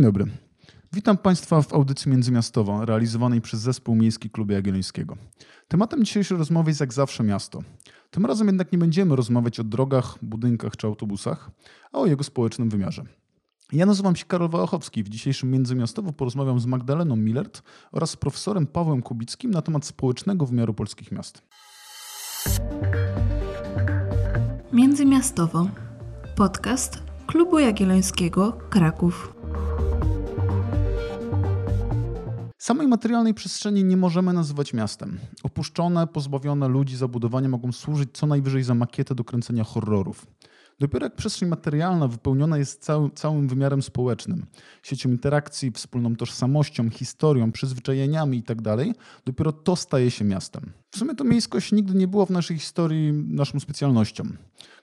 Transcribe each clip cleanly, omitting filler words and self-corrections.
Dzień dobry. Witam Państwa w audycji Międzymiastowo, realizowanej przez Zespół Miejski Klubu Jagiellońskiego. Tematem dzisiejszej rozmowy jest jak zawsze miasto. Tym razem jednak nie będziemy rozmawiać o drogach, budynkach czy autobusach, a o jego społecznym wymiarze. Ja nazywam się Karol Wałachowski. W dzisiejszym Międzymiastowo porozmawiam z Magdaleną Millert oraz z profesorem Pawłem Kubickim na temat społecznego wymiaru polskich miast. Międzymiastowo. Podcast Klubu Jagiellońskiego Kraków. Samej materialnej przestrzeni nie możemy nazywać miastem. Opuszczone, pozbawione ludzi zabudowania mogą służyć co najwyżej za makietę do kręcenia horrorów. Dopiero jak przestrzeń materialna wypełniona jest całym wymiarem społecznym, siecią interakcji, wspólną tożsamością, historią, przyzwyczajeniami itd., dopiero to staje się miastem. W sumie to miejskość nigdy nie była w naszej historii naszą specjalnością.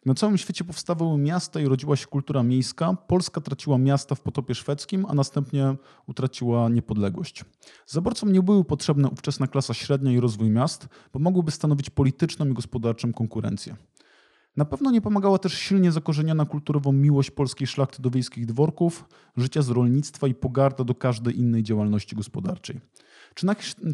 Na całym świecie powstawały miasta i rodziła się kultura miejska, Polska traciła miasta w potopie szwedzkim, a następnie utraciła niepodległość. Zaborcom nie były potrzebne ówczesna klasa średnia i rozwój miast, bo mogłyby stanowić polityczną i gospodarczą konkurencję. Na pewno nie pomagała też silnie zakorzeniona kulturowo miłość polskiej szlachty do wiejskich dworków, życia z rolnictwa i pogarda do każdej innej działalności gospodarczej.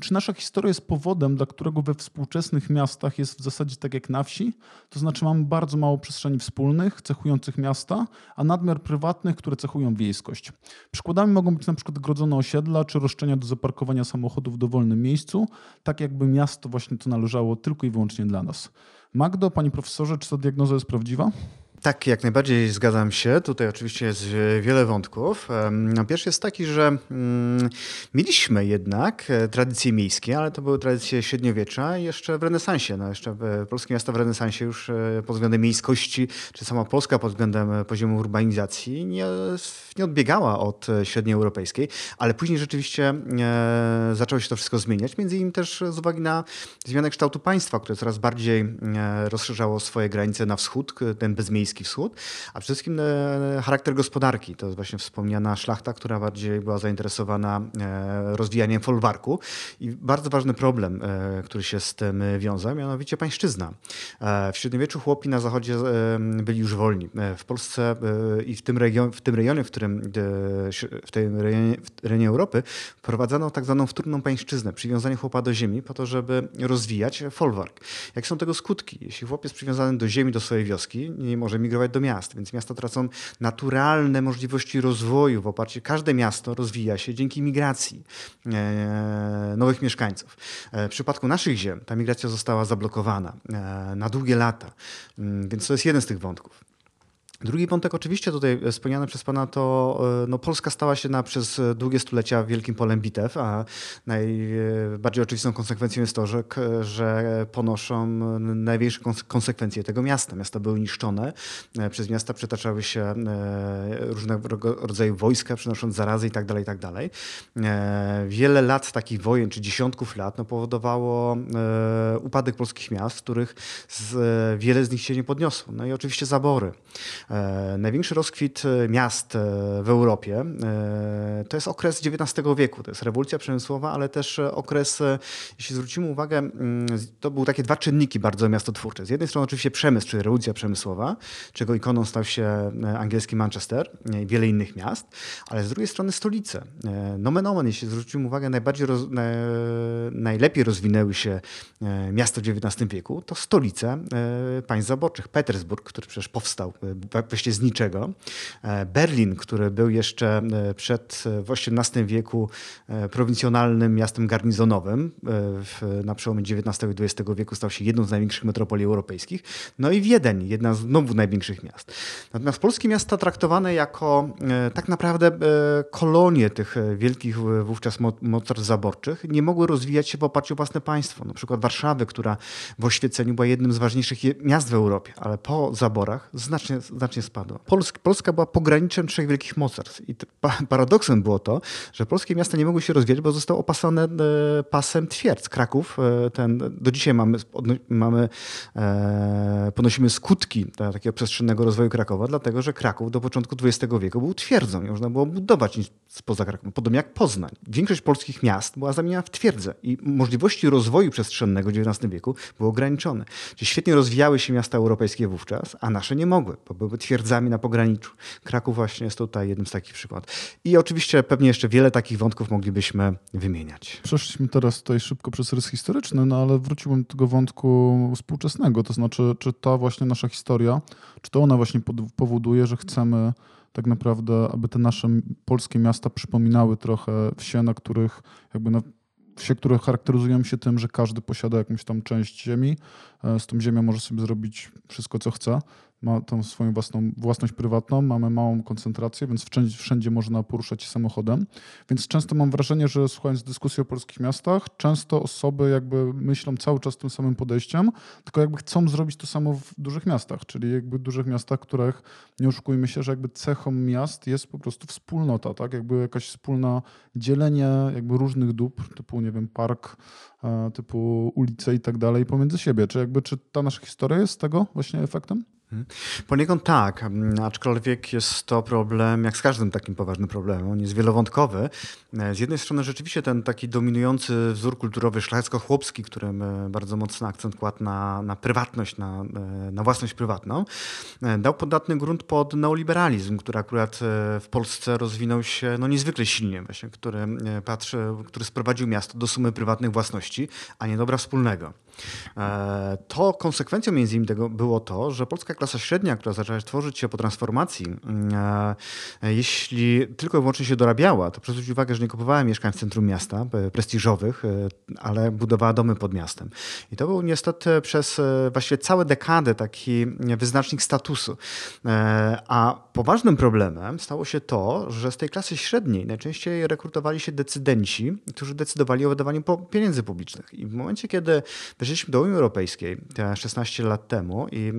Czy nasza historia jest powodem, dla którego we współczesnych miastach jest w zasadzie tak jak na wsi? To znaczy mamy bardzo mało przestrzeni wspólnych, cechujących miasta, a nadmiar prywatnych, które cechują wiejskość. Przykładami mogą być np. grodzone osiedla czy roszczenia do zaparkowania samochodów w dowolnym miejscu, tak jakby miasto właśnie to należało tylko i wyłącznie dla nas. Magdo, Pani Profesorze, czy ta diagnoza jest prawdziwa? Tak, jak najbardziej zgadzam się. Tutaj oczywiście jest wiele wątków. Pierwszy jest taki, że mieliśmy jednak tradycje miejskie, ale to były tradycje średniowiecza i jeszcze w renesansie. No jeszcze polskie miasta w renesansie już pod względem miejskości, czy sama Polska pod względem poziomu urbanizacji nie odbiegała od średnioeuropejskiej, ale później rzeczywiście zaczęło się to wszystko zmieniać. Między innymi też z uwagi na zmianę kształtu państwa, które coraz bardziej rozszerzało swoje granice na wschód, ten bezmiejski wschód, a przede wszystkim charakter gospodarki. To jest właśnie wspomniana szlachta, która bardziej była zainteresowana rozwijaniem folwarku i bardzo ważny problem, który się z tym wiąże, mianowicie pańszczyzna. W średniowieczu chłopi na zachodzie byli już wolni. W Polsce i w tym rejonie Europy wprowadzano tak zwaną wtórną pańszczyznę, przywiązanie chłopa do ziemi po to, żeby rozwijać folwark. Jak są tego skutki? Jeśli chłop jest przywiązany do ziemi, do swojej wioski, nie może migrować do miast, więc miasta tracą naturalne możliwości rozwoju w oparciu. Każde miasto rozwija się dzięki migracji nowych mieszkańców. W przypadku naszych ziem ta migracja została zablokowana na długie lata, więc to jest jeden z tych wątków. Drugi wątek oczywiście tutaj wspomniany przez Pana to Polska stała się przez długie stulecia wielkim polem bitew, a najbardziej oczywistą konsekwencją jest to, że ponoszą największe konsekwencje tego miasta. Miasta były niszczone, przez miasta przetaczały się różnego rodzaju wojska, przynosząc zarazy itd. Wiele lat takich wojen, czy dziesiątków lat powodowało upadek polskich miast, których wiele z nich się nie podniosło. No i oczywiście zabory. Największy rozkwit miast w Europie to jest okres XIX wieku. To jest rewolucja przemysłowa, ale też okres, jeśli zwrócimy uwagę, to były takie dwa czynniki bardzo miastotwórcze. Z jednej strony oczywiście przemysł, czyli rewolucja przemysłowa, czego ikoną stał się angielski Manchester i wiele innych miast, ale z drugiej strony stolice. Nomen omen, jeśli zwrócimy uwagę, najlepiej rozwinęły się miasta w XIX wieku, to stolice państw zaborczych. Petersburg, który przecież powstał właściwie z niczego. Berlin, który był jeszcze w XVIII wieku prowincjonalnym miastem garnizonowym, na przełomie XIX i XX wieku stał się jedną z największych metropolii europejskich. No i Wiedeń, jedna z nowych największych miast. Natomiast polskie miasta traktowane jako tak naprawdę kolonie tych wielkich wówczas mocarstw zaborczych nie mogły rozwijać się w oparciu o własne państwo. Na przykład Warszawy, która w oświeceniu była jednym z ważniejszych miast w Europie, ale po zaborach znacznie spadła. Polska była pograniczem trzech wielkich mocarstw i paradoksem było to, że polskie miasta nie mogły się rozwijać, bo zostały opasane pasem twierdz. Kraków, do dzisiaj ponosimy skutki takiego przestrzennego rozwoju Krakowa, dlatego że Kraków do początku XX wieku był twierdzą. Nie można było budować nic spoza Krakowa, podobnie jak Poznań. Większość polskich miast była zamieniona w twierdzę i możliwości rozwoju przestrzennego w XIX wieku były ograniczone. Czyli świetnie rozwijały się miasta europejskie wówczas, a nasze nie mogły, bo były jakby twierdzami na pograniczu. Kraków właśnie jest tutaj jednym z takich przykładów. I oczywiście pewnie jeszcze wiele takich wątków moglibyśmy wymieniać. Przeszliśmy teraz tutaj szybko przez rys historyczny, no ale wróciłbym do tego wątku współczesnego, to znaczy czy ta właśnie nasza historia, czy to ona właśnie powoduje, że chcemy tak naprawdę, aby te nasze polskie miasta przypominały trochę wsie, na których jakby na wsie, które charakteryzują się tym, że każdy posiada jakąś tam część ziemi. Z tą ziemią może sobie zrobić wszystko, co chce. Ma tą swoją własność prywatną, mamy małą koncentrację, więc wszędzie można poruszać się samochodem. Więc często mam wrażenie, że słuchając dyskusji o polskich miastach, często osoby jakby myślą cały czas tym samym podejściem, tylko jakby chcą zrobić to samo w dużych miastach, czyli jakby w dużych miastach, których nie oszukujmy się, że jakby cechą miast jest po prostu wspólnota, tak? Jakby jakaś wspólna dzielenie jakby różnych dóbr, typu nie wiem, park, typu ulice i tak dalej pomiędzy siebie. Czy jakby czy ta nasza historia jest tego właśnie efektem? Poniekąd tak, aczkolwiek jest to problem, jak z każdym takim poważnym problemem, on jest wielowątkowy. Z jednej strony rzeczywiście ten taki dominujący wzór kulturowy szlachecko-chłopski, którym bardzo mocno akcent kładł na prywatność, na własność prywatną, dał podatny grunt pod neoliberalizm, który akurat w Polsce rozwinął się no, niezwykle silnie, właśnie, który sprowadził miasto do sumy prywatnych własności, a nie dobra wspólnego. To konsekwencją między innymi tego było to, że polska klasa średnia, która zaczęła tworzyć się po transformacji, jeśli tylko i wyłącznie się dorabiała, to zwróć uwagę, że nie kupowała mieszkań w centrum miasta, prestiżowych, ale budowała domy pod miastem. I to był niestety przez właściwie całe dekady taki wyznacznik statusu. A poważnym problemem stało się to, że z tej klasy średniej najczęściej rekrutowali się decydenci, którzy decydowali o wydawaniu pieniędzy publicznych. I w momencie, kiedy weszliśmy do Unii Europejskiej 16 lat temu i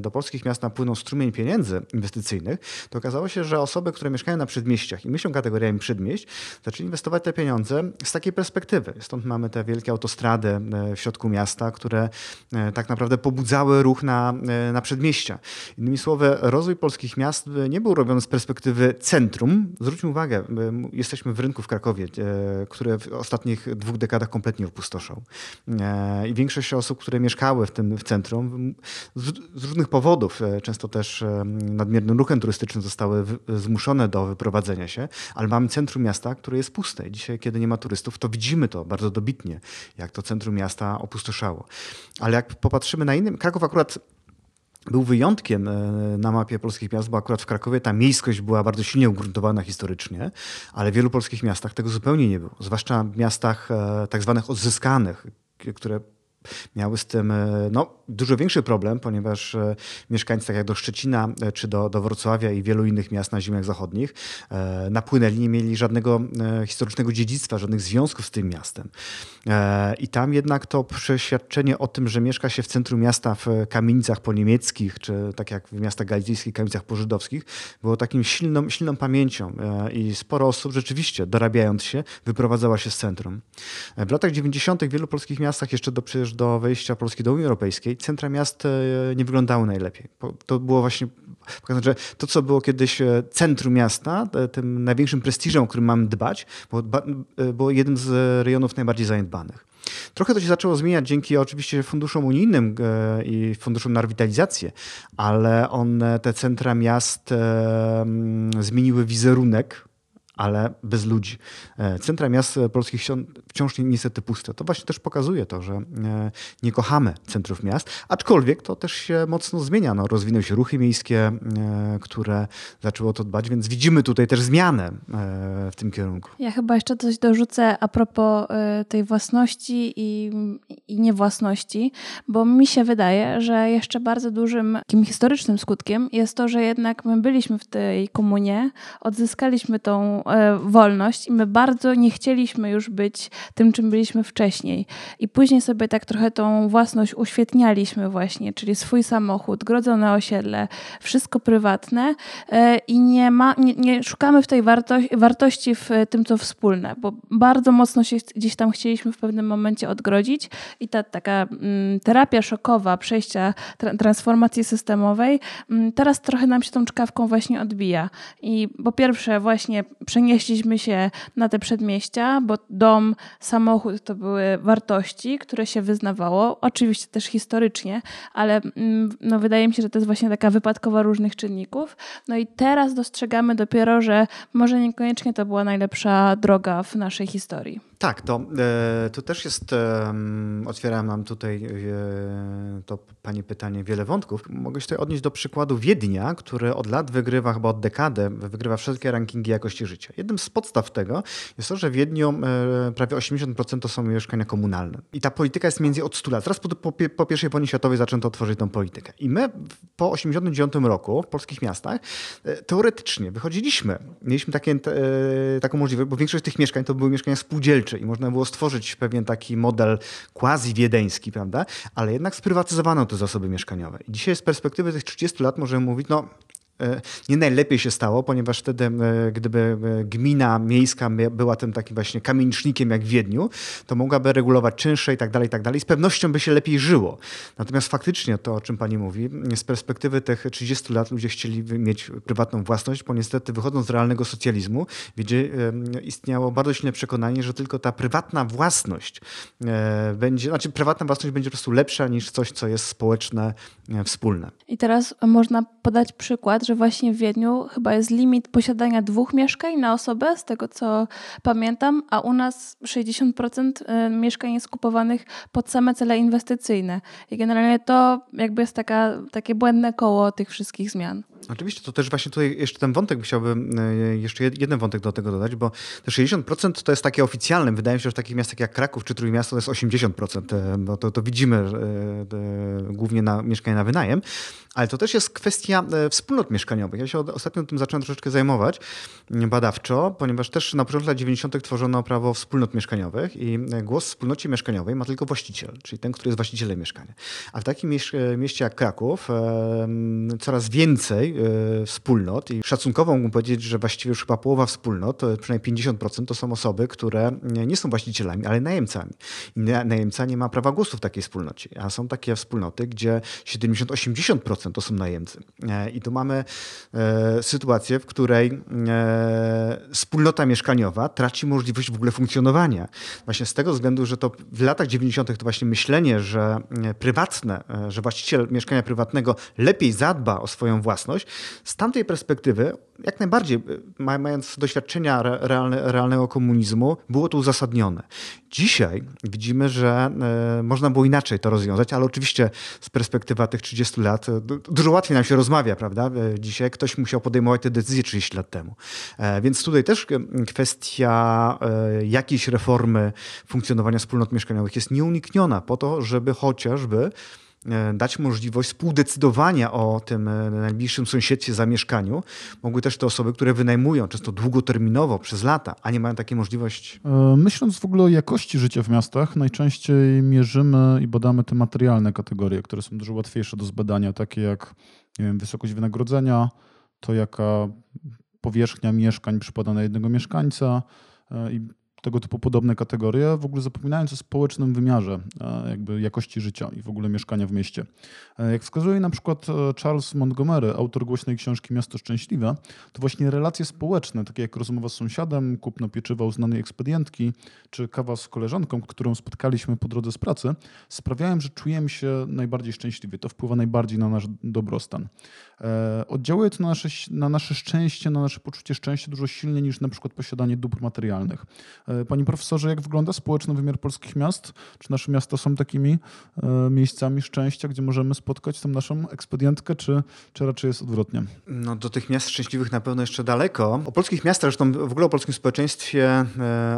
do polskich miast napłynął strumień pieniędzy inwestycyjnych, to okazało się, że osoby, które mieszkają na przedmieściach i myślą kategoriami przedmieść, zaczęli inwestować te pieniądze z takiej perspektywy. Stąd mamy te wielkie autostrady w środku miasta, które tak naprawdę pobudzały ruch na przedmieścia. Innymi słowy, rozwój polskich miast nie był robiony z perspektywy centrum. Zwróćmy uwagę, jesteśmy w rynku w Krakowie, który w ostatnich 2 dekadach kompletnie opustoszał. I większość osób, które mieszkały w centrum, z różnych powodów, często też nadmiernym ruchem turystycznym, zostały zmuszone do wyprowadzenia się, ale mamy centrum miasta, które jest puste. I dzisiaj, kiedy nie ma turystów, to widzimy to bardzo dobitnie, jak to centrum miasta opustoszało. Ale jak popatrzymy na innym, Kraków akurat był wyjątkiem na mapie polskich miast, bo akurat w Krakowie ta miejskość była bardzo silnie ugruntowana historycznie, ale w wielu polskich miastach tego zupełnie nie było, zwłaszcza w miastach tak zwanych odzyskanych, które miały z tym no, dużo większy problem, ponieważ mieszkańcy tak jak do Szczecina czy do Wrocławia i wielu innych miast na ziemiach zachodnich napłynęli, nie mieli żadnego historycznego dziedzictwa, żadnych związków z tym miastem. I tam jednak to przeświadczenie o tym, że mieszka się w centrum miasta w kamienicach poniemieckich, czy tak jak w miastach galicyjskich, kamienicach pożydowskich, było takim silną pamięcią i sporo osób rzeczywiście, dorabiając się, wyprowadzała się z centrum. W latach 90. w wielu polskich miastach jeszcze do wejścia Polski do Unii Europejskiej, centra miast nie wyglądały najlepiej. To było właśnie pokazane, że to, co było kiedyś centrum miasta, tym największym prestiżem, o którym mamy dbać, było jednym z rejonów najbardziej zaniedbanych. Trochę to się zaczęło zmieniać dzięki oczywiście funduszom unijnym i funduszom na rewitalizację, ale te centra miast zmieniły wizerunek, ale bez ludzi. Centra miast polskich wciąż niestety puste. To właśnie też pokazuje to, że nie kochamy centrów miast, aczkolwiek to też się mocno zmienia. No, rozwinęły się ruchy miejskie, które zaczęło to dbać, więc widzimy tutaj też zmianę w tym kierunku. Ja chyba jeszcze coś dorzucę a propos tej własności i niewłasności, bo mi się wydaje, że jeszcze bardzo dużym takim historycznym skutkiem jest to, że jednak my byliśmy w tej komunie, odzyskaliśmy tą wolność i my bardzo nie chcieliśmy już być tym, czym byliśmy wcześniej. I później sobie tak trochę tą własność uświetnialiśmy właśnie, czyli swój samochód, grodzone osiedle, wszystko prywatne i nie szukamy w tej wartości w tym, co wspólne, bo bardzo mocno się gdzieś tam chcieliśmy w pewnym momencie odgrodzić i ta taka terapia szokowa przejścia transformacji systemowej teraz trochę nam się tą czkawką właśnie odbija. I po pierwsze właśnie przenieśliśmy się na te przedmieścia, bo dom, samochód to były wartości, które się wyznawało, oczywiście też historycznie, ale no, wydaje mi się, że to jest właśnie taka wypadkowa różnych czynników. No i teraz dostrzegamy dopiero, że może niekoniecznie to była najlepsza droga w naszej historii. Tak, to też jest, otwiera nam tutaj to pani pytanie wiele wątków. Mogę się tutaj odnieść do przykładu Wiednia, który od lat wygrywa, chyba od dekady, wygrywa wszelkie rankingi jakości życia. Jednym z podstaw tego jest to, że w Wiedniu prawie 80% to są mieszkania komunalne. I ta polityka jest między od 100 lat. Zaraz po pierwszej wojnie światowej zaczęto tworzyć tą politykę. I my po 89 roku w polskich miastach teoretycznie wychodziliśmy. Mieliśmy taką możliwość, bo większość tych mieszkań to były mieszkania spółdzielcze. I można było stworzyć pewien taki model quasi-wiedeński, prawda? Ale jednak sprywatyzowano te zasoby mieszkaniowe. I dzisiaj z perspektywy tych 30 lat możemy mówić, no nie najlepiej się stało, ponieważ wtedy, gdyby gmina miejska była tym takim właśnie kamienicznikiem jak w Wiedniu, to mogłaby regulować czynsze i tak dalej, z pewnością by się lepiej żyło. Natomiast faktycznie to, o czym pani mówi, z perspektywy tych 30 lat ludzie chcieli mieć prywatną własność, bo niestety wychodząc z realnego socjalizmu, gdzie istniało bardzo silne przekonanie, że tylko ta prywatna własność będzie, prywatna własność będzie po prostu lepsza niż coś, co jest społeczne, wspólne. I teraz można podać przykład, że właśnie w Wiedniu chyba jest limit posiadania 2 mieszkań na osobę, z tego co pamiętam, a u nas 60% mieszkań jest kupowanych pod same cele inwestycyjne. I generalnie to jakby jest takie błędne koło tych wszystkich zmian. Oczywiście, to też właśnie tutaj jeszcze ten wątek chciałbym, jeszcze jeden wątek do tego dodać, bo te 60% to jest takie oficjalne. Wydaje mi się, że w takich miastach jak Kraków czy Trójmiasto to jest 80%, bo to widzimy głównie na mieszkania na wynajem, ale to też jest kwestia wspólnot mieszkaniowych. Ja się ostatnio tym zacząłem troszeczkę zajmować badawczo, ponieważ też na początku lat 90. tworzono prawo wspólnot mieszkaniowych i głos w wspólnocie mieszkaniowej ma tylko właściciel, czyli ten, który jest właścicielem mieszkania. A w takim mieście jak Kraków coraz więcej wspólnot i szacunkowo mógł powiedzieć, że właściwie już chyba połowa wspólnot, przynajmniej 50% to są osoby, które nie są właścicielami, ale najemcami. I najemca nie ma prawa głosu w takiej wspólnocie, a są takie wspólnoty, gdzie 70-80% to są najemcy. I tu mamy sytuację, w której wspólnota mieszkaniowa traci możliwość w ogóle funkcjonowania. Właśnie z tego względu, że to w latach 90. to właśnie myślenie, że prywatne, że właściciel mieszkania prywatnego lepiej zadba o swoją własność, z tamtej perspektywy, jak najbardziej, mając doświadczenia realnego komunizmu, było to uzasadnione. Dzisiaj widzimy, że można było inaczej to rozwiązać, ale oczywiście z perspektywy tych 30 lat dużo łatwiej nam się rozmawia, prawda? Dzisiaj ktoś musiał podejmować te decyzje 30 lat temu. Więc tutaj też kwestia jakiejś reformy funkcjonowania wspólnot mieszkaniowych jest nieunikniona po to, żeby chociażby dać możliwość współdecydowania o tym najbliższym sąsiedztwie, zamieszkaniu. Mogły też te osoby, które wynajmują często długoterminowo, przez lata, a nie mają takiej możliwości. Myśląc w ogóle o jakości życia w miastach, najczęściej mierzymy i badamy te materialne kategorie, które są dużo łatwiejsze do zbadania, takie jak wysokość wynagrodzenia, to jaka powierzchnia mieszkań przypada na jednego mieszkańca i tego typu podobne kategorie, w ogóle zapominając o społecznym wymiarze jakby jakości życia i w ogóle mieszkania w mieście. Jak wskazuje na przykład Charles Montgomery, autor głośnej książki Miasto Szczęśliwe, to właśnie relacje społeczne, takie jak rozmowa z sąsiadem, kupno pieczywa u znanej ekspedientki, czy kawa z koleżanką, którą spotkaliśmy po drodze z pracy, sprawiają, że czujemy się najbardziej szczęśliwie. To wpływa najbardziej na nasz dobrostan. Oddziałuje to na nasze szczęście, na nasze poczucie szczęścia dużo silniej niż na przykład posiadanie dóbr materialnych. Panie profesorze, jak wygląda społeczny wymiar polskich miast? Czy nasze miasta są takimi miejscami szczęścia, gdzie możemy spotkać tą naszą ekspedientkę, czy raczej jest odwrotnie? No, do tych miast szczęśliwych na pewno jeszcze daleko. O polskich miastach, zresztą w ogóle o polskim społeczeństwie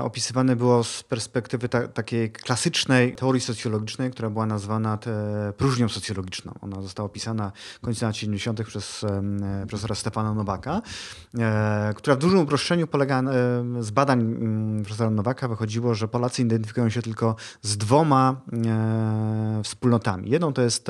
opisywane było z perspektywy takiej klasycznej teorii socjologicznej, która była nazwana próżnią socjologiczną. Ona została opisana końcem lat 70. przez profesora Stefana Nowaka, która w dużym uproszczeniu polega z badań profesora profesora Nowaka wychodziło, że Polacy identyfikują się tylko z dwoma wspólnotami. Jedną to jest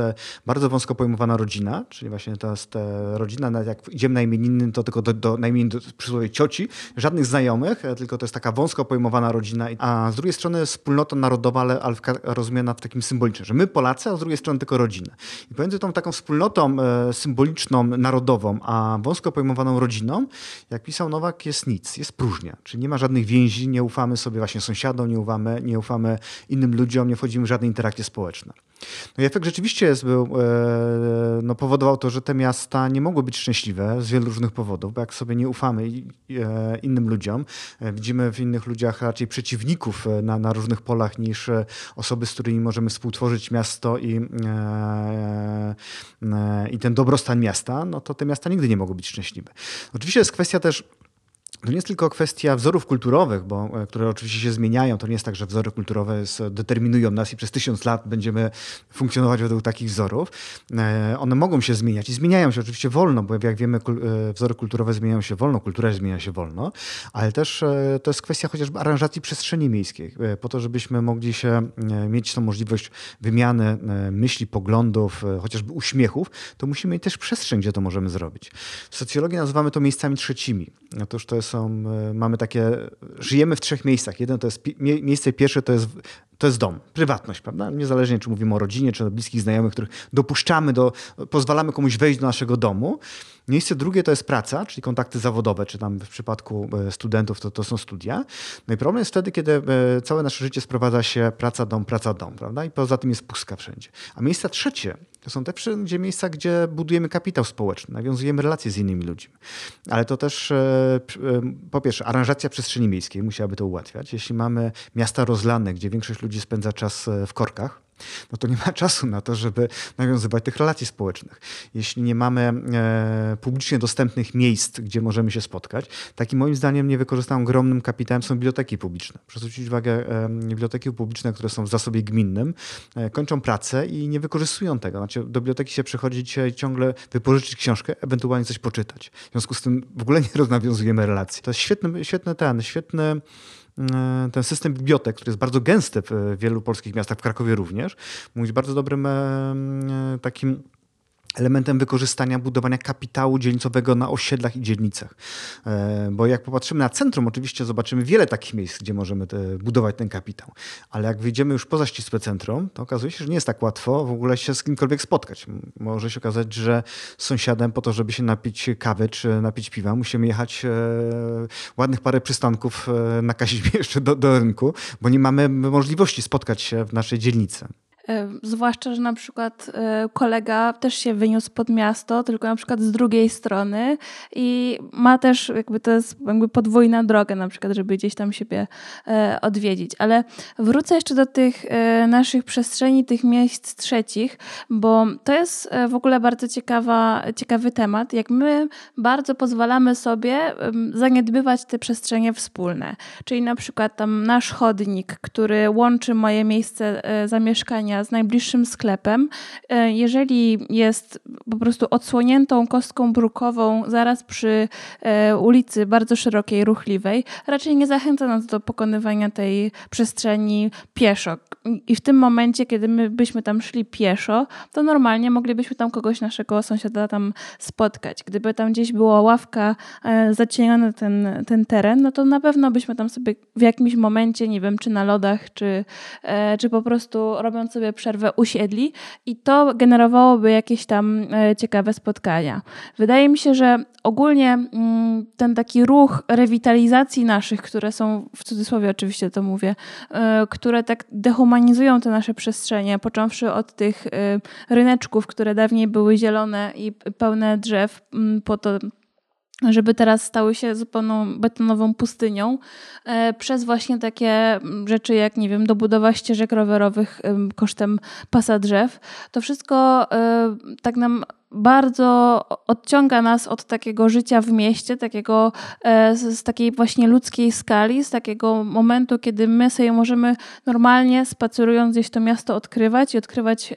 bardzo wąsko pojmowana rodzina, czyli właśnie to jest rodzina, nawet jak idziemy na imieniny, to tylko do najmniej do przysłowie cioci, żadnych znajomych, tylko to jest taka wąsko pojmowana rodzina. A z drugiej strony wspólnota narodowa, ale rozumiana w takim symbolicznym, że my Polacy, a z drugiej strony tylko rodzina. I pomiędzy tą taką wspólnotą symboliczną, narodową, a wąsko pojmowaną rodziną, jak pisał Nowak, jest nic, jest próżnia. Czyli nie ma żadnych więzi, nie ufamy sobie właśnie sąsiadom, nie ufamy innym ludziom, nie wchodzimy w żadne interakcje społeczne. No i efekt rzeczywiście powodował to, że te miasta nie mogły być szczęśliwe z wielu różnych powodów, bo jak sobie nie ufamy innym ludziom, widzimy w innych ludziach raczej przeciwników na różnych polach niż osoby, z którymi możemy współtworzyć miasto i ten dobrostan miasta, no to te miasta nigdy nie mogą być szczęśliwe. Oczywiście jest kwestia też, to nie jest tylko kwestia wzorów kulturowych, które oczywiście się zmieniają. To nie jest tak, że wzory kulturowe determinują nas i przez 1000 lat będziemy funkcjonować według takich wzorów. One mogą się zmieniać i zmieniają się oczywiście wolno, bo jak wiemy, wzory kulturowe zmieniają się wolno, kultura zmienia się wolno, ale też to jest kwestia chociażby aranżacji przestrzeni miejskiej, po to, żebyśmy mogli mieć tą możliwość wymiany myśli, poglądów, chociażby uśmiechów, to musimy mieć też przestrzeń, gdzie to możemy zrobić. W socjologii nazywamy to miejscami trzecimi. Otóż to jest żyjemy w 3 miejscach. Jeden to jest miejsce pierwsze, to jest dom, prywatność, prawda? Niezależnie, czy mówimy o rodzinie, czy o bliskich znajomych, których dopuszczamy, pozwalamy komuś wejść do naszego domu. Miejsce drugie to jest praca, czyli kontakty zawodowe, czy tam w przypadku studentów to są studia. No i problem jest wtedy, kiedy całe nasze życie sprowadza się praca, dom, prawda? I poza tym jest pustka wszędzie. A miejsca trzecie to są te miejsca, gdzie budujemy kapitał społeczny, nawiązujemy relacje z innymi ludźmi. Ale to też, po pierwsze, aranżacja przestrzeni miejskiej musiałaby to ułatwiać. Jeśli mamy miasta rozlane, gdzie większość ludzi spędza czas w korkach, no to nie ma czasu na to, żeby nawiązywać tych relacji społecznych. Jeśli nie mamy publicznie dostępnych miejsc, gdzie możemy się spotkać, takim moim zdaniem niewykorzystanym ogromnym kapitałem są biblioteki publiczne. Proszę zwrócić uwagę, biblioteki publiczne, które są w zasobie gminnym, kończą pracę i nie wykorzystują tego. Znaczy, do biblioteki się przychodzi dzisiaj ciągle wypożyczyć książkę, ewentualnie coś poczytać. W związku z tym w ogóle nie nawiązujemy relacji. To jest świetny system bibliotek, który jest bardzo gęsty w wielu polskich miastach, w Krakowie również, mówi bardzo dobrym takim elementem wykorzystania, budowania kapitału dzielnicowego na osiedlach i dzielnicach. Bo jak popatrzymy na centrum, oczywiście zobaczymy wiele takich miejsc, gdzie możemy budować ten kapitał. Ale jak wyjdziemy już poza ścisłe centrum, to okazuje się, że nie jest tak łatwo w ogóle się z kimkolwiek spotkać. Może się okazać, że z sąsiadem po to, żeby się napić kawy czy napić piwa, musimy jechać ładnych parę przystanków na Kazimierzu do rynku, bo nie mamy możliwości spotkać się w naszej dzielnicy. Zwłaszcza, że na przykład kolega też się wyniósł pod miasto, tylko na przykład z drugiej strony i ma też, to jest podwójna droga na przykład, żeby gdzieś tam siebie odwiedzić. Ale wrócę jeszcze do tych naszych przestrzeni, tych miejsc trzecich, bo to jest w ogóle bardzo ciekawy temat, jak my bardzo pozwalamy sobie zaniedbywać te przestrzenie wspólne. Czyli na przykład tam nasz chodnik, który łączy moje miejsce zamieszkania z najbliższym sklepem, jeżeli jest po prostu odsłoniętą kostką brukową zaraz przy ulicy bardzo szerokiej, ruchliwej, raczej nie zachęca nas do pokonywania tej przestrzeni pieszo. I w tym momencie, kiedy my byśmy tam szli pieszo, to normalnie moglibyśmy tam kogoś, naszego sąsiada tam spotkać. Gdyby tam gdzieś była ławka, zacieniony ten teren, no to na pewno byśmy tam sobie w jakimś momencie, nie wiem, czy na lodach, czy po prostu robiąc sobie przerwę usiedli i to generowałoby jakieś tam ciekawe spotkania. Wydaje mi się, że ogólnie ten taki ruch rewitalizacji naszych, które są, w cudzysłowie oczywiście to mówię, które tak dehumanizują te nasze przestrzenie, począwszy od tych ryneczków, które dawniej były zielone i pełne drzew po to, żeby teraz stały się zupełną betonową pustynią, przez właśnie takie rzeczy jak, nie wiem, dobudowa ścieżek rowerowych kosztem pasa drzew. To wszystko tak nam bardzo odciąga nas od takiego życia w mieście, takiego, z takiej właśnie ludzkiej skali, z takiego momentu, kiedy my sobie możemy normalnie, spacerując gdzieś to miasto, odkrywać i odkrywać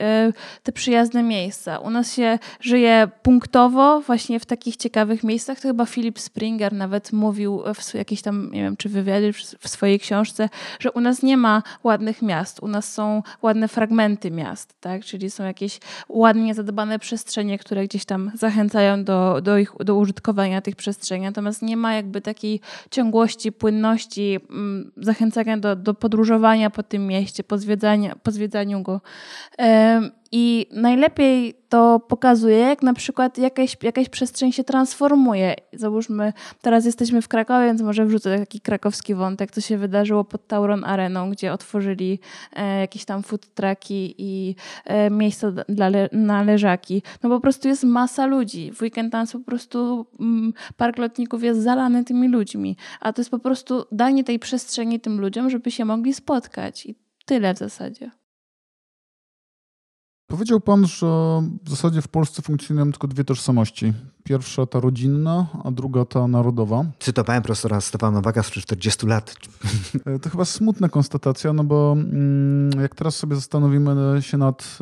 te przyjazne miejsca. U nas się żyje punktowo właśnie w takich ciekawych miejscach. To chyba Filip Springer nawet mówił w jakiejś tam, nie wiem, czy wywiadzie, w swojej książce, że u nas nie ma ładnych miast. U nas są ładne fragmenty miast, tak? Czyli są jakieś ładnie zadbane przestrzenie, które gdzieś tam zachęcają do użytkowania tych przestrzeni. Natomiast nie ma jakby takiej ciągłości, płynności, zachęcania do podróżowania po tym mieście, po zwiedzaniu go. I najlepiej to pokazuje, jak na przykład jakaś przestrzeń się transformuje. Załóżmy, teraz jesteśmy w Krakowie, więc może wrzucę taki krakowski wątek, co się wydarzyło pod Tauron Areną, gdzie otworzyli jakieś tam food trucki i miejsca na leżaki. No po prostu jest masa ludzi. W Weekend Dance po prostu park lotników jest zalany tymi ludźmi. A to jest po prostu danie tej przestrzeni tym ludziom, żeby się mogli spotkać. I tyle w zasadzie. Powiedział pan, że w zasadzie w Polsce funkcjonują tylko dwie tożsamości. Pierwsza ta rodzinna, a druga ta narodowa. Cytowałem profesora Stefana Nowaka sprzed 40 lat. To chyba smutna konstatacja, no bo jak teraz sobie zastanowimy się nad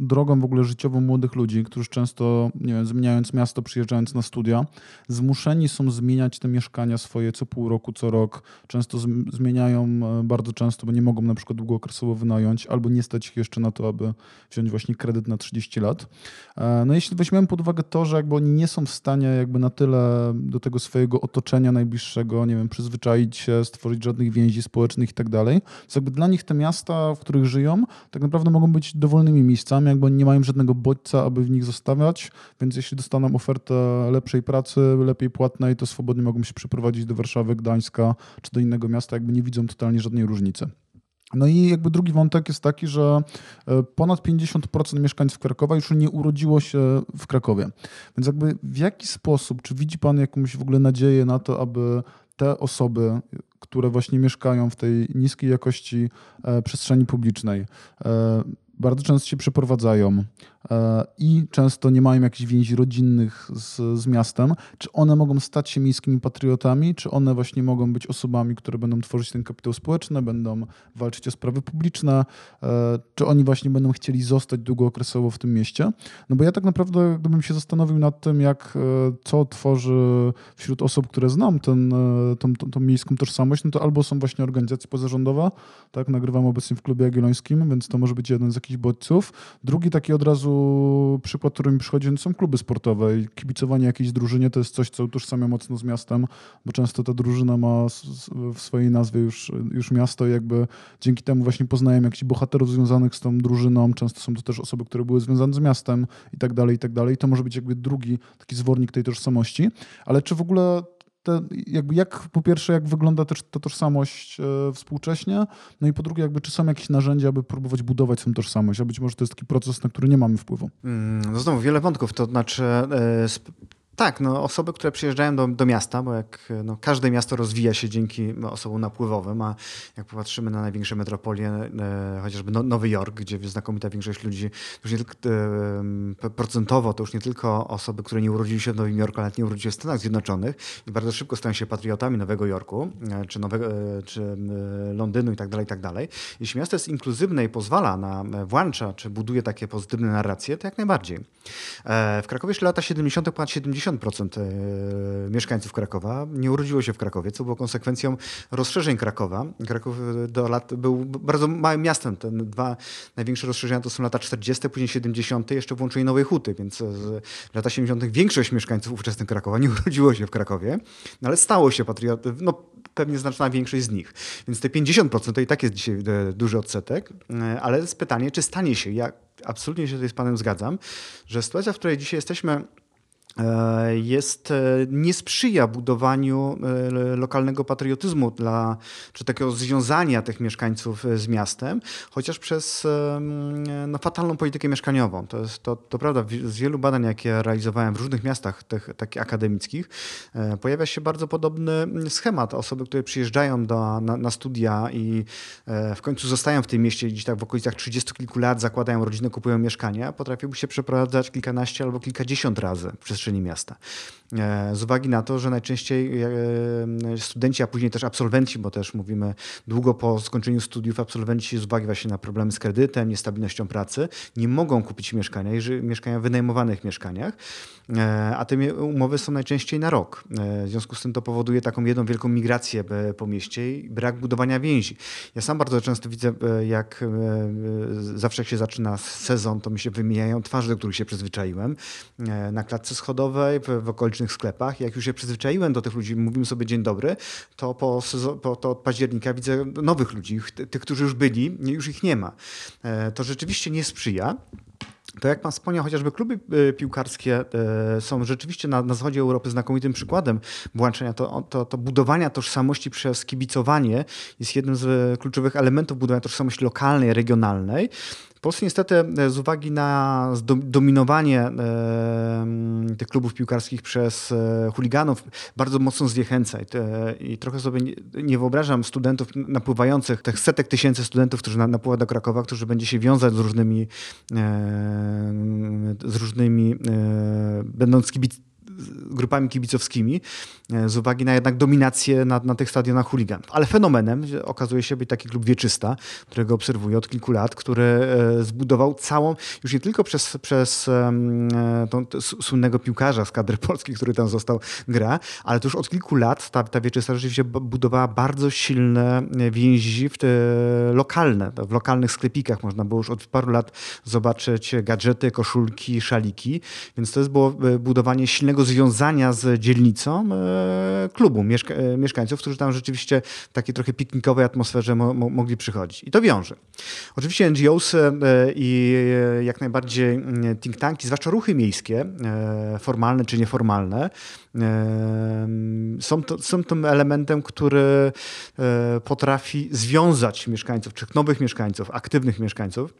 drogą w ogóle życiową młodych ludzi, którzy często, nie wiem, zmieniając miasto, przyjeżdżając na studia, zmuszeni są zmieniać te mieszkania swoje co pół roku, co rok. Często zmieniają, bardzo często, bo nie mogą na przykład długookresowo wynająć albo nie stać ich jeszcze na to, aby wziąć właśnie kredyt na 30 lat. No jeśli weźmiemy pod uwagę to, że jakby oni nie są w stanie jakby na tyle do tego swojego otoczenia najbliższego, nie wiem, przyzwyczaić się, stworzyć żadnych więzi społecznych i tak dalej. Więc jakby dla nich te miasta, w których żyją, tak naprawdę mogą być dowolnymi miejscami, jakby oni nie mają żadnego bodźca, aby w nich zostawiać, więc jeśli dostaną ofertę lepszej pracy, lepiej płatnej, to swobodnie mogą się przeprowadzić do Warszawy, Gdańska czy do innego miasta, jakby nie widzą totalnie żadnej różnicy. No i jakby drugi wątek jest taki, że ponad 50% mieszkańców Krakowa już nie urodziło się w Krakowie. Więc jakby w jaki sposób, czy widzi pan jakąś w ogóle nadzieję na to, aby te osoby, które właśnie mieszkają w tej niskiej jakości przestrzeni publicznej, bardzo często się przeprowadzają i często nie mają jakichś więzi rodzinnych z miastem. Czy one mogą stać się miejskimi patriotami? Czy one właśnie mogą być osobami, które będą tworzyć ten kapitał społeczny, będą walczyć o sprawy publiczne? Czy oni właśnie będą chcieli zostać długookresowo w tym mieście? No bo ja tak naprawdę, gdybym się zastanowił nad tym, co tworzy wśród osób, które znam tą miejską tożsamość, no to albo są właśnie organizacje pozarządowe, tak, nagrywam obecnie w Klubie Jagiellońskim, więc to może być jeden z jakichś bodźców. Drugi taki od razu przykład, który mi przychodzi, są kluby sportowe i kibicowanie jakiejś drużynie to jest coś, co utożsamia mocno z miastem, bo często ta drużyna ma w swojej nazwie już miasto i jakby dzięki temu właśnie poznaję jakichś bohaterów związanych z tą drużyną, często są to też osoby, które były związane z miastem i tak dalej, i tak dalej. To może być jakby drugi taki zwornik tej tożsamości, ale czy w ogóle po pierwsze, jak wygląda też ta tożsamość współcześnie, no i po drugie, czy są jakieś narzędzia, aby próbować budować tę tożsamość, a być może to jest taki proces, na który nie mamy wpływu. No znowu wiele wątków, to znaczy osoby, które przyjeżdżają do miasta, bo każde miasto rozwija się dzięki osobom napływowym, a jak popatrzymy na największe metropolie, chociażby Nowy Jork, gdzie znakomita większość ludzi, już nie tylko, procentowo to już nie tylko osoby, które nie urodziły się w Nowym Jorku, ale nie urodziły się w Stanach Zjednoczonych i bardzo szybko stają się patriotami Nowego Jorku, czy Londynu i tak dalej. Jeśli miasto jest inkluzywne i pozwala włącza, czy buduje takie pozytywne narracje, to jak najbardziej. W Krakowie jeszcze lata 70., ponad 70% mieszkańców Krakowa nie urodziło się w Krakowie, co było konsekwencją rozszerzeń Krakowa. Kraków do lat był bardzo małym miastem. Te dwa największe rozszerzenia to są lata 40., później 70., jeszcze włączenie Nowej Huty, więc lata 70. większość mieszkańców ówczesnych Krakowa nie urodziło się w Krakowie, no ale stało się patriotą, pewnie znaczna większość z nich. Więc te 50% to i tak jest dzisiaj duży odsetek, ale jest pytanie, czy stanie się. Ja absolutnie się tutaj z panem zgadzam, że sytuacja, w której dzisiaj jesteśmy, nie sprzyja budowaniu lokalnego patriotyzmu czy takiego związania tych mieszkańców z miastem, chociaż przez fatalną politykę mieszkaniową. To prawda, z wielu badań, jakie realizowałem w różnych miastach takich akademickich, pojawia się bardzo podobny schemat. Osoby, które przyjeżdżają na studia i w końcu zostają w tym mieście gdzieś tak w okolicach 30 kilku lat, zakładają rodzinę, kupują mieszkania, potrafiłyby się przeprowadzać kilkanaście albo kilkadziesiąt razy w przestrzeni miasta. Z uwagi na to, że najczęściej studenci, a później też absolwenci, bo też mówimy długo po skończeniu studiów, absolwenci z uwagi właśnie na problemy z kredytem, niestabilnością pracy, nie mogą kupić mieszkania i mieszkania w wynajmowanych mieszkaniach, a te umowy są najczęściej na rok. W związku z tym to powoduje taką jedną wielką migrację po mieście i brak budowania więzi. Ja sam bardzo często widzę, jak zawsze jak się zaczyna sezon, to mi się wymieniają twarze, do których się przyzwyczaiłem, na klatce schodowej, w okolicznych sklepach. Jak już się przyzwyczaiłem do tych ludzi, mówimy sobie dzień dobry, to od października widzę nowych ludzi. Tych, którzy już byli, już ich nie ma. To rzeczywiście nie sprzyja. To jak pan wspomniał, chociażby kluby piłkarskie są rzeczywiście na zachodzie Europy znakomitym przykładem włączenia. To budowania tożsamości przez kibicowanie jest jednym z kluczowych elementów budowania tożsamości lokalnej, regionalnej. W Polsce niestety z uwagi na dominowanie tych klubów piłkarskich przez chuliganów bardzo mocno zniechęca i trochę sobie nie wyobrażam studentów napływających, tych setek tysięcy studentów, którzy napływa do Krakowa, którzy będzie się wiązać z różnymi będąc grupami kibicowskimi z uwagi na jednak dominację na tych stadionach chuliganów. Ale fenomenem okazuje się być taki klub Wieczysta, którego obserwuję od kilku lat, który zbudował całą, już nie tylko przez słynnego piłkarza z kadry polskiej, który tam został, ale to już od kilku lat ta Wieczysta rzeczywiście budowała bardzo silne więzi lokalne. W lokalnych sklepikach można było już od paru lat zobaczyć gadżety, koszulki, szaliki. Więc to było budowanie silnego związania z dzielnicą klubu, mieszkańców, którzy tam rzeczywiście w takiej trochę piknikowej atmosferze mogli przychodzić. I to wiąże. Oczywiście NGOs i jak najbardziej think tanki, zwłaszcza ruchy miejskie, formalne czy nieformalne, są tym elementem, który potrafi związać mieszkańców, czy nowych mieszkańców, aktywnych mieszkańców.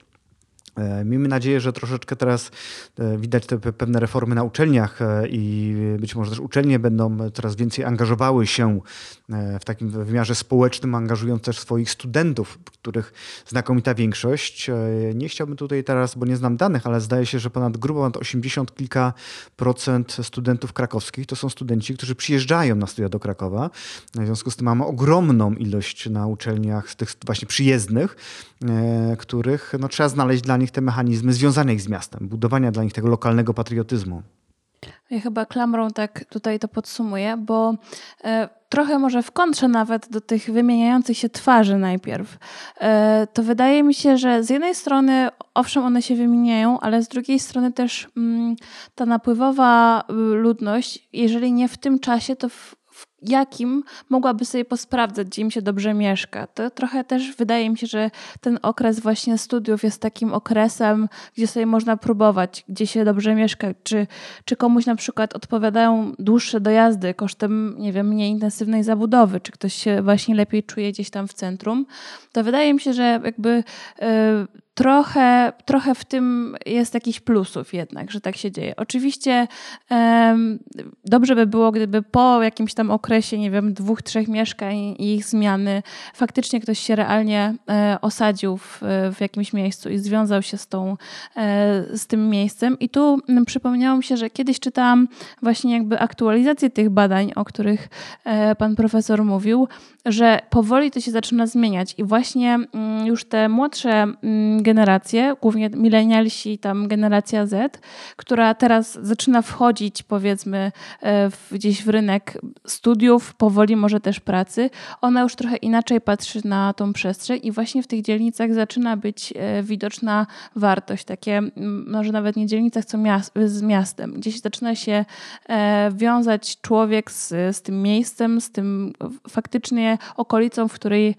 Miejmy nadzieję, że troszeczkę teraz widać te pewne reformy na uczelniach i być może też uczelnie będą coraz więcej angażowały się w takim wymiarze społecznym, angażując też swoich studentów, których znakomita większość. Nie chciałbym tutaj teraz, bo nie znam danych, ale zdaje się, że ponad 80 kilka procent studentów krakowskich to są studenci, którzy przyjeżdżają na studia do Krakowa. W związku z tym mamy ogromną ilość na uczelniach tych właśnie przyjezdnych, których trzeba znaleźć dla nich te mechanizmy związane ich z miastem, budowania dla nich tego lokalnego patriotyzmu. Ja chyba klamrą tak tutaj to podsumuję, bo trochę może w kontrze nawet do tych wymieniających się twarzy najpierw. To wydaje mi się, że z jednej strony owszem one się wymieniają, ale z drugiej strony też ta napływowa ludność, jeżeli nie w tym czasie, to w jakim mogłaby sobie posprawdzać, gdzie im się dobrze mieszka. To trochę też wydaje mi się, że ten okres właśnie studiów jest takim okresem, gdzie sobie można próbować, gdzie się dobrze mieszka, czy komuś na przykład odpowiadają dłuższe dojazdy kosztem, nie wiem, mniej intensywnej zabudowy, czy ktoś się właśnie lepiej czuje gdzieś tam w centrum. To wydaje mi się, że jakby trochę w tym jest jakichś plusów jednak, że tak się dzieje. Oczywiście dobrze by było, gdyby po jakimś tam okresie, nie wiem, 2-3 mieszkań i ich zmiany faktycznie ktoś się realnie osadził w jakimś miejscu i związał się z tym miejscem. I tu przypomniało mi się, że kiedyś czytałam właśnie jakby aktualizację tych badań, o których pan profesor mówił, że powoli to się zaczyna zmieniać i właśnie już te młodsze generacje, głównie milenialsi, tam generacja Z, która teraz zaczyna wchodzić powiedzmy gdzieś w rynek studiów, powoli może też pracy, ona już trochę inaczej patrzy na tą przestrzeń i właśnie w tych dzielnicach zaczyna być widoczna wartość, takie może nawet nie dzielnicach, co z miastem, gdzieś zaczyna się wiązać człowiek z tym miejscem, z tym faktycznie okolicą, w której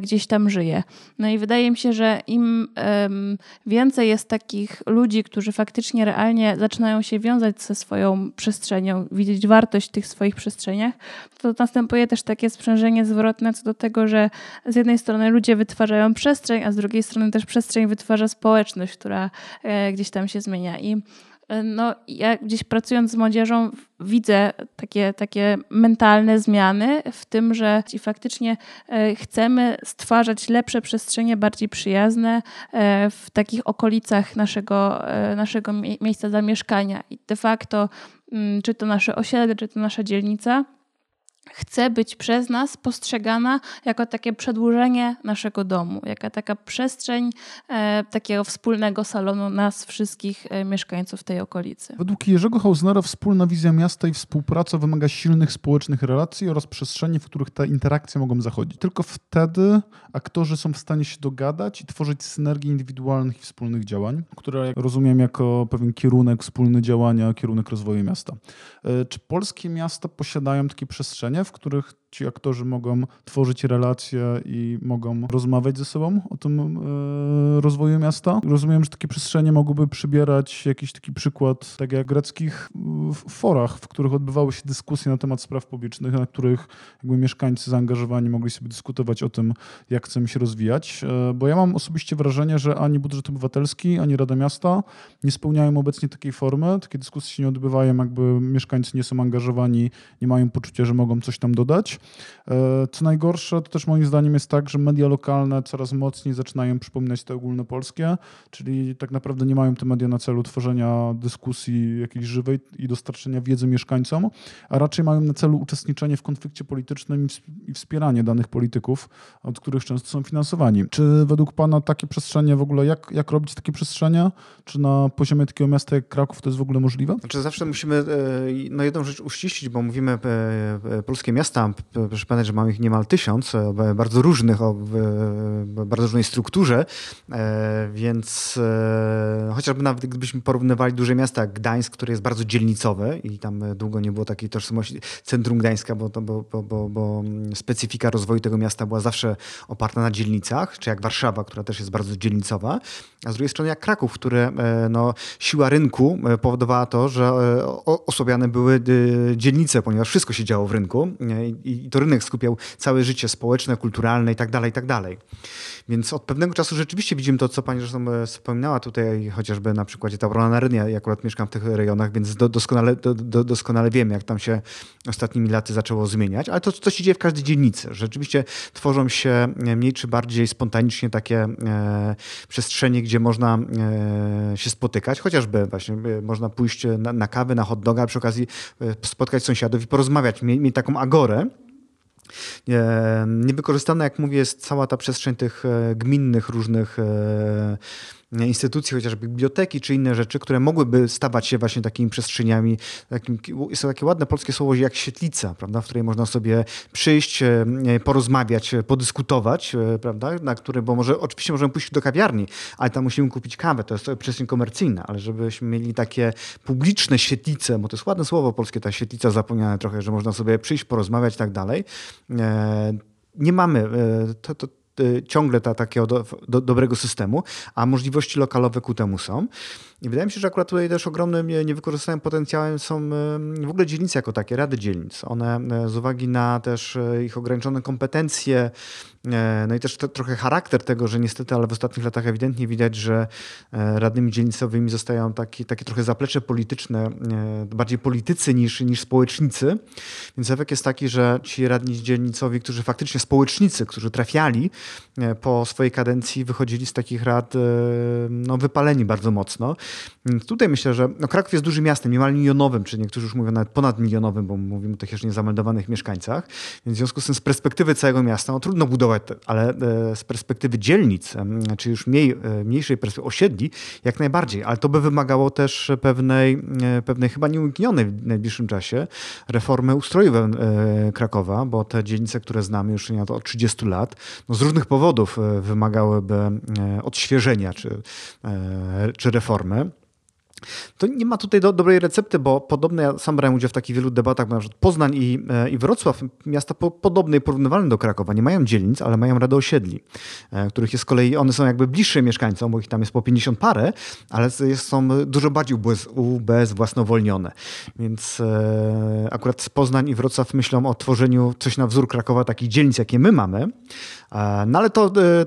gdzieś tam żyje. No i wydaje mi się, że im więcej jest takich ludzi, którzy faktycznie realnie zaczynają się wiązać ze swoją przestrzenią, widzieć wartość w tych swoich przestrzeniach, to następuje też takie sprzężenie zwrotne co do tego, że z jednej strony ludzie wytwarzają przestrzeń, a z drugiej strony też przestrzeń wytwarza społeczność, która gdzieś tam się zmienia. I no, ja gdzieś pracując z młodzieżą widzę takie mentalne zmiany w tym, że faktycznie chcemy stwarzać lepsze przestrzenie, bardziej przyjazne w takich okolicach naszego miejsca zamieszkania. I de facto, czy to nasze osiedle, czy to nasza dzielnica, chce być przez nas postrzegana jako takie przedłużenie naszego domu, jako taka przestrzeń takiego wspólnego salonu nas wszystkich mieszkańców tej okolicy. Według Jerzego Hausnera wspólna wizja miasta i współpraca wymaga silnych społecznych relacji oraz przestrzeni, w których te interakcje mogą zachodzić. Tylko wtedy aktorzy są w stanie się dogadać i tworzyć synergię indywidualnych i wspólnych działań, które jak rozumiem jako pewien kierunek wspólny działania, kierunek rozwoju miasta. Czy polskie miasta posiadają takie przestrzenie, w których ci aktorzy mogą tworzyć relacje i mogą rozmawiać ze sobą o tym rozwoju miasta? Rozumiem, że takie przestrzenie mogłyby przybierać jakiś taki przykład, tak jak w greckich forach, w których odbywały się dyskusje na temat spraw publicznych, na których jakby mieszkańcy zaangażowani mogli sobie dyskutować o tym, jak chcemy się rozwijać. Bo ja mam osobiście wrażenie, że ani budżet obywatelski, ani Rada Miasta nie spełniają obecnie takiej formy. Takie dyskusje się nie odbywają, jakby mieszkańcy nie są angażowani, nie mają poczucia, że mogą coś tam dodać. Co najgorsze, to też moim zdaniem jest tak, że media lokalne coraz mocniej zaczynają przypominać te ogólnopolskie, czyli tak naprawdę nie mają te media na celu tworzenia dyskusji jakiejś żywej i dostarczenia wiedzy mieszkańcom, a raczej mają na celu uczestniczenie w konflikcie politycznym i wspieranie danych polityków, od których często są finansowani. Czy według pana takie przestrzenie w ogóle, jak robić takie przestrzenie? Czy na poziomie takiego miasta jak Kraków to jest w ogóle możliwe? Znaczy zawsze musimy jedną rzecz uściślić, bo mówimy polskie miasta, proszę pamiętać, że mamy ich niemal 1000, bardzo różnych, o bardzo różnej strukturze, więc chociażby nawet gdybyśmy porównywali duże miasta jak Gdańsk, które jest bardzo dzielnicowe i tam długo nie było takiej tożsamości centrum Gdańska, bo specyfika rozwoju tego miasta była zawsze oparta na dzielnicach, czy jak Warszawa, która też jest bardzo dzielnicowa, a z drugiej strony jak Kraków, które siła rynku powodowała to, że osłabiane były dzielnice, ponieważ wszystko się działo w rynku i to rynek skupiał całe życie społeczne, kulturalne i tak dalej. Więc od pewnego czasu rzeczywiście widzimy to, co pani zresztą wspominała tutaj, chociażby na przykładzie Taurona Areny. Ja akurat mieszkam w tych rejonach, więc doskonale wiem, jak tam się ostatnimi laty zaczęło zmieniać. Ale to się dzieje w każdej dzielnicy. Rzeczywiście tworzą się mniej czy bardziej spontanicznie takie przestrzenie, gdzie można się spotykać. Chociażby właśnie można pójść na kawę, na hot doga, przy okazji spotkać sąsiadów i porozmawiać. Mieć taką agorę. Niewykorzystana, jak mówię, jest cała ta przestrzeń tych gminnych różnych instytucji, chociażby biblioteki czy inne rzeczy, które mogłyby stawać się właśnie takimi przestrzeniami. Są takie ładne polskie słowo jak świetlica, prawda, w której można sobie przyjść, porozmawiać, podyskutować, prawda, bo może oczywiście możemy pójść do kawiarni, ale tam musimy kupić kawę, to jest przestrzeń komercyjna, ale żebyśmy mieli takie publiczne świetlice, bo to jest ładne słowo polskie, ta świetlica zapomniana trochę, że można sobie przyjść, porozmawiać i tak dalej. Nie mamy ciągle takiego dobrego systemu, a możliwości lokalowe ku temu są. I wydaje mi się, że akurat tutaj też ogromnym niewykorzystanym potencjałem są w ogóle dzielnice jako takie, rady dzielnic. One z uwagi na też ich ograniczone kompetencje, no i też trochę charakter tego, że niestety, ale w ostatnich latach ewidentnie widać, że radnymi dzielnicowymi zostają takie trochę zaplecze polityczne, bardziej politycy niż społecznicy. Więc efekt jest taki, że ci radni dzielnicowi, którzy faktycznie społecznicy, którzy trafiali po swojej kadencji, wychodzili z takich rad wypaleni bardzo mocno. Tutaj myślę, że Kraków jest dużym miastem, niemal milionowym, czy niektórzy już mówią nawet ponad milionowym, bo mówimy o tych jeszcze niezameldowanych mieszkańcach. Więc w związku z tym z perspektywy całego miasta trudno budować, ale z perspektywy dzielnic, czy już mniejszej perspektywy osiedli, jak najbardziej. Ale to by wymagało też pewnej chyba nieuniknionej w najbliższym czasie reformy ustroju Krakowa, bo te dzielnice, które znamy już od 30 lat, z różnych powodów wymagałyby odświeżenia czy reformy. To nie ma tutaj dobrej recepty, bo podobne, ja sam brałem udział w takich wielu debatach, bo na przykład Poznań i Wrocław, miasta podobne i porównywalne do Krakowa, nie mają dzielnic, ale mają radę osiedli, których jest z kolei, one są jakby bliższe mieszkańcom, bo ich tam jest po 50 parę, ale są dużo bardziej ubezwłasnowolnione. Więc akurat Poznań i Wrocław myślą o tworzeniu coś na wzór Krakowa, takich dzielnic, jakie my mamy. No ale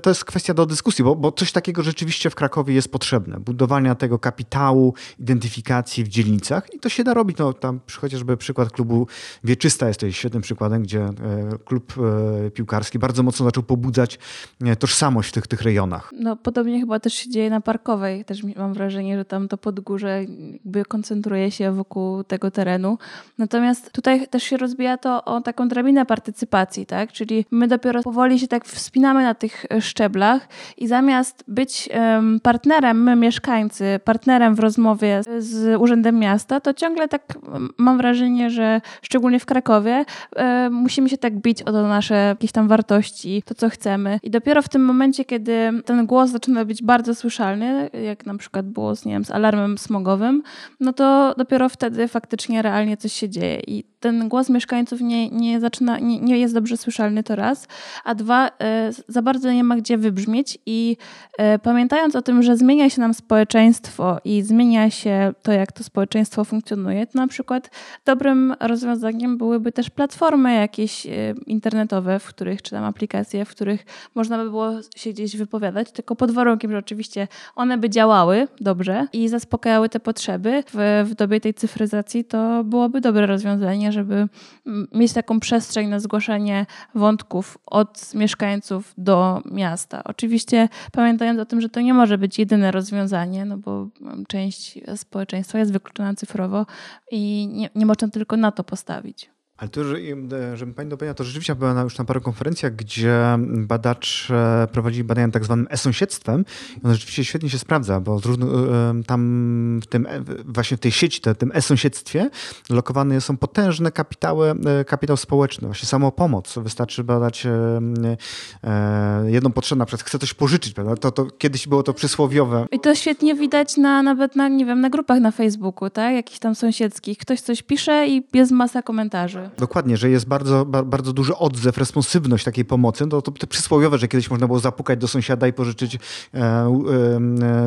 to jest kwestia do dyskusji, bo coś takiego rzeczywiście w Krakowie jest potrzebne. Budowania tego kapitału, identyfikacji w dzielnicach i to się da robić. No, tam chociażby przykład klubu Wieczysta jest tutaj świetnym przykładem, gdzie klub piłkarski bardzo mocno zaczął pobudzać tożsamość w tych rejonach. No, podobnie chyba też się dzieje na Parkowej. Też mam wrażenie, że tam to Podgórze jakby koncentruje się wokół tego terenu. Natomiast tutaj też się rozbija to o taką drabinę partycypacji, tak? Czyli my dopiero powoli się tak wspinamy na tych szczeblach i zamiast być partnerem, my mieszkańcy, partnerem w rozmowie z Urzędem Miasta, to ciągle tak mam wrażenie, że szczególnie w Krakowie musimy się tak bić o to nasze jakieś tam wartości, to co chcemy. I dopiero w tym momencie, kiedy ten głos zaczyna być bardzo słyszalny, jak na przykład było z alarmem smogowym, no to dopiero wtedy faktycznie realnie coś się dzieje. I ten głos mieszkańców nie jest dobrze słyszalny, to raz, a dwa, za bardzo nie ma gdzie wybrzmieć i pamiętając o tym, że zmienia się nam społeczeństwo i zmienia się to, jak to społeczeństwo funkcjonuje, to na przykład dobrym rozwiązaniem byłyby też platformy jakieś internetowe, w których, czy tam aplikacje, w których można by było się gdzieś wypowiadać, tylko pod warunkiem, że oczywiście one by działały dobrze i zaspokajały te potrzeby. W dobie tej cyfryzacji to byłoby dobre rozwiązanie, żeby mieć taką przestrzeń na zgłaszanie wątków od mieszkańców do miasta. Oczywiście pamiętając o tym, że to nie może być jedyne rozwiązanie, no bo część społeczeństwa jest wykluczona cyfrowo i nie można tylko na to postawić. Ale to, żeby pani dopełniła, to rzeczywiście była już na paru konferencjach, gdzie badacze prowadzili badania tak zwanym e-sąsiedztwem i ono rzeczywiście świetnie się sprawdza, bo tam właśnie w tej sieci, tym e-sąsiedztwie lokowane są potężne kapitał społeczny, właśnie samopomoc. Wystarczy badać jedną potrzebę, na przykład chce coś pożyczyć, prawda? To kiedyś było to przysłowiowe. I to świetnie widać nawet na grupach na Facebooku, tak? Jakichś tam sąsiedzkich. Ktoś coś pisze i jest masa komentarzy. Dokładnie, że jest bardzo duży odzew, responsywność takiej pomocy. To przysłowiowe, że kiedyś można było zapukać do sąsiada i pożyczyć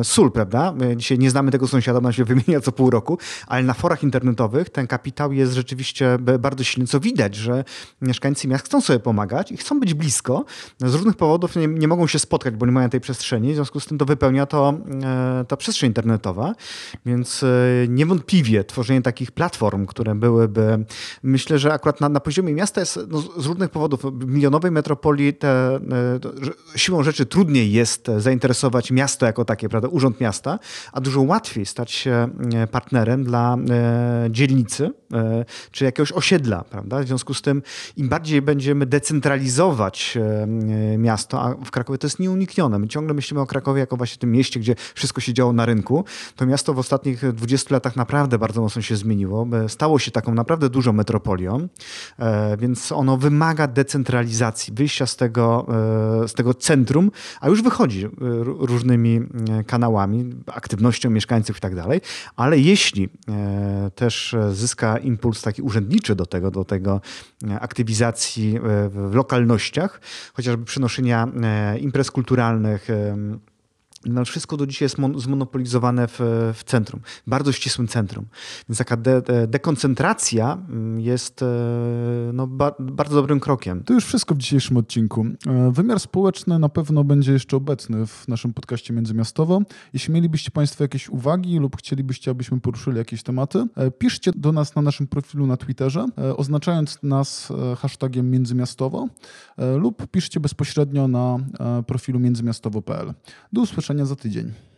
sól, prawda? Dzisiaj nie znamy tego sąsiada, nam się wymienia co pół roku, ale na forach internetowych ten kapitał jest rzeczywiście bardzo silny, co widać, że mieszkańcy miast chcą sobie pomagać i chcą być blisko. Z różnych powodów nie mogą się spotkać, bo nie mają tej przestrzeni. W związku z tym to wypełnia ta przestrzeń internetowa. Więc niewątpliwie tworzenie takich platform, które byłyby, myślę, że akurat na poziomie miasta jest z różnych powodów. W milionowej metropolii siłą rzeczy trudniej jest zainteresować miasto jako takie, prawda, urząd miasta, a dużo łatwiej stać się partnerem dla dzielnicy czy jakiegoś osiedla, prawda? W związku z tym im bardziej będziemy decentralizować miasto, a w Krakowie to jest nieuniknione. My ciągle myślimy o Krakowie jako właśnie tym mieście, gdzie wszystko się działo na rynku. To miasto w ostatnich 20 latach naprawdę bardzo mocno się zmieniło. Stało się taką naprawdę dużą metropolią. Więc ono wymaga decentralizacji, wyjścia z tego centrum, a już wychodzi różnymi kanałami, aktywnością mieszkańców i tak dalej, ale jeśli też zyska impuls taki urzędniczy do tego aktywizacji w lokalnościach, chociażby przynoszenia imprez kulturalnych, no, wszystko do dzisiaj jest zmonopolizowane w centrum, bardzo ścisłym centrum. Więc taka dekoncentracja jest bardzo dobrym krokiem. To już wszystko w dzisiejszym odcinku. Wymiar społeczny na pewno będzie jeszcze obecny w naszym podcaście Międzymiastowo. Jeśli mielibyście Państwo jakieś uwagi lub chcielibyście, abyśmy poruszyli jakieś tematy, piszcie do nas na naszym profilu na Twitterze, oznaczając nas hashtagiem Międzymiastowo lub piszcie bezpośrednio na profilu międzymiastowo.pl. Do usłyszenia za tydzień.